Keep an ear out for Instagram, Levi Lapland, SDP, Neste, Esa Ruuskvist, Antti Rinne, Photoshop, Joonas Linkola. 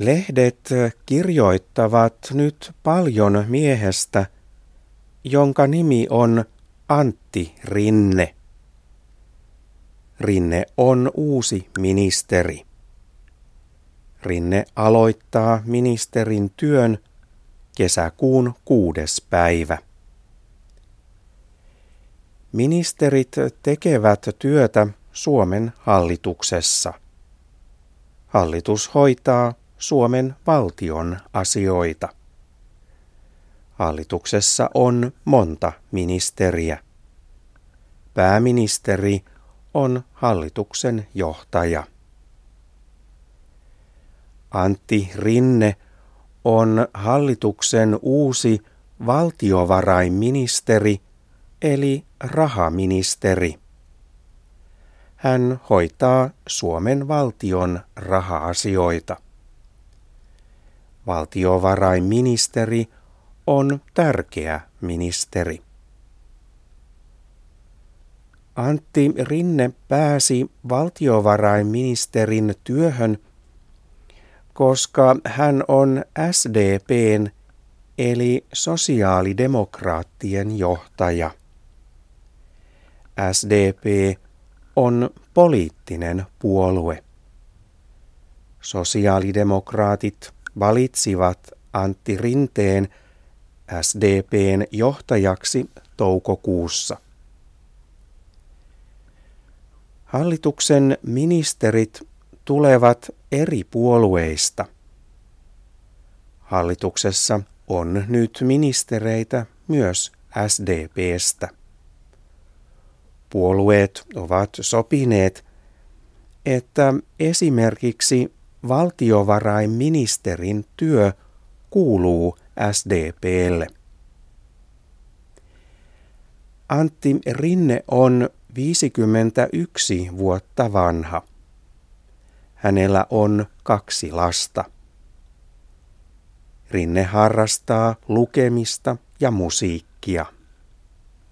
Lehdet kirjoittavat nyt paljon miehestä, jonka nimi on Antti Rinne. Rinne on uusi ministeri. Rinne aloittaa ministerin työn kesäkuun 6. päivä. Ministerit tekevät työtä Suomen hallituksessa. Hallitus hoitaa Suomen valtion asioita. Hallituksessa on monta ministeriä. Pääministeri on hallituksen johtaja. Antti Rinne on hallituksen uusi valtiovarainministeri eli rahaministeri. Hän hoitaa Suomen valtion raha-asioita. Valtiovarainministeri on tärkeä ministeri. Antti Rinne pääsi valtiovarainministerin työhön, koska hän on SDP:n eli sosiaalidemokraattien johtaja. SDP on poliittinen puolue. Sosiaalidemokraatit valitsivat Antti Rinteen SDP:n johtajaksi toukokuussa. Hallituksen ministerit tulevat eri puolueista. Hallituksessa on nyt ministereitä myös SDP:stä. Puolueet ovat sopineet, että esimerkiksi valtiovarainministerin työ kuuluu SDP:lle. Antti Rinne on 51 vuotta vanha. Hänellä on 2 lasta. Rinne harrastaa lukemista ja musiikkia.